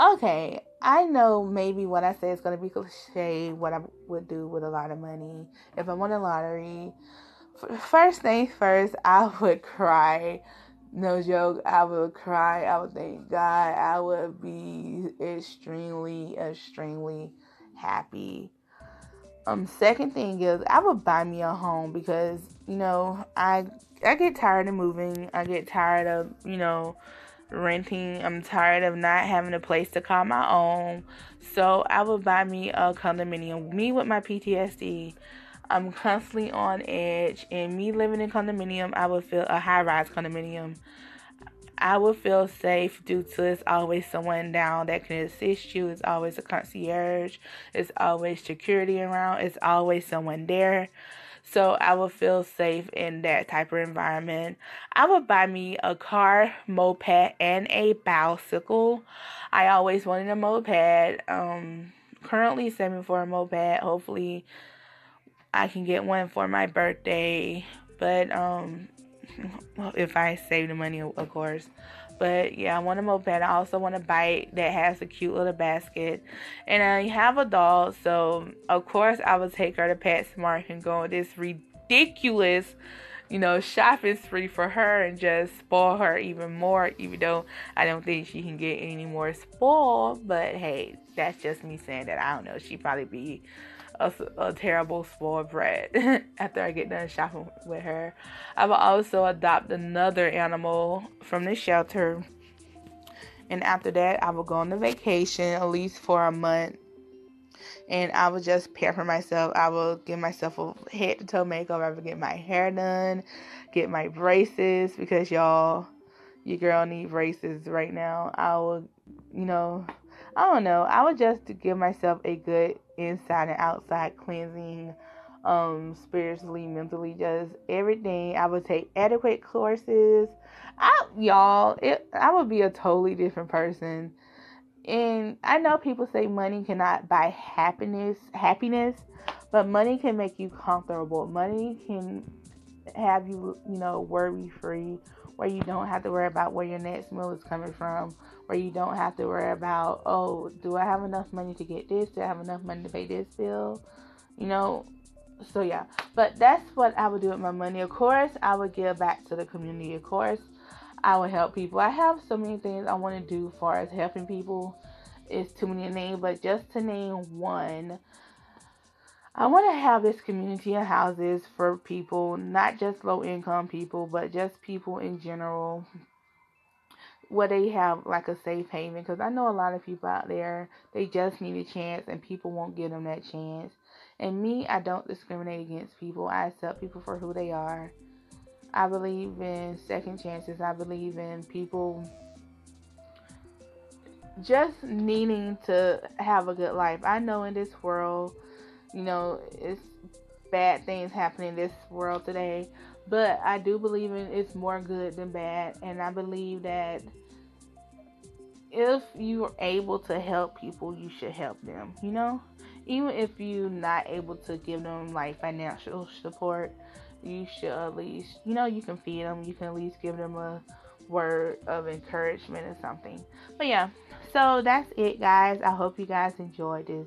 Okay, I know maybe what I say is going to be cliche, what I would do with a lot of money. If I won the lottery, first thing first, I would cry. No joke, I would cry. I would thank God. I would be extremely happy. Second thing is, I would buy me a home because, you know, I get tired of moving. I get tired of, you know, renting. I'm tired of not having a place to call my own. So I would buy me a condominium. Me with my PTSD, I'm constantly on edge, and me living in condominium, I would feel a high-rise condominium. I would feel safe due to it's always someone down that can assist you. It's always a concierge. It's always security around. It's always someone there. So I would feel safe in that type of environment. I would buy me a car, moped, and a bicycle. I always wanted a moped. Currently saving for a moped. Hopefully I can get one for my birthday. But if I save the money, of course. But yeah, I want a moped. I also want a bike that has a cute little basket. And I have a dog, so of course I would take her to PetSmart and go on this ridiculous, you know, shopping spree for her and just spoil her even more, even though I don't think she can get any more spoiled. But hey, that's just me saying that. I don't know. She'd probably be a terrible spoiled brat after I get done shopping with her. I will also adopt another animal from the shelter, and after that I will go on the vacation at least for a month, and I will just pamper myself. I will give myself a head to toe makeover. I will get my hair done, get my braces, because y'all, your girl need braces right now. I will, you know, I don't know. I would just give myself a good inside and outside cleansing, spiritually, mentally, just everything. I would take adequate courses. I would be a totally different person. And I know people say money cannot buy happiness, but money can make you comfortable. Money can have you, you know, worry-free, where you don't have to worry about where your next meal is coming from, where you don't have to worry about, oh, do I have enough money to get this? Do I have enough money to pay this bill? You know, so yeah. But that's what I would do with my money. Of course, I would give back to the community. Of course, I would help people. I have so many things I want to do as far as helping people. It's too many to name, but just to name one, I want to have this community of houses for people, not just low-income people, but just people in general, where they have like a safe haven. Because I know a lot of people out there, they just need a chance, and people won't give them that chance. And me, I don't discriminate against people. I accept people for who they are. I believe in second chances. I believe in people just needing to have a good life. I know in this world, you know, it's bad things happening in this world today, but I do believe in it's more good than bad, and I believe that if you are able to help people, you should help them, you know? Even if you're not able to give them, like, financial support, you should at least, you know, you can feed them, you can at least give them a word of encouragement or something. But yeah, so that's it, guys. I hope you guys enjoyed this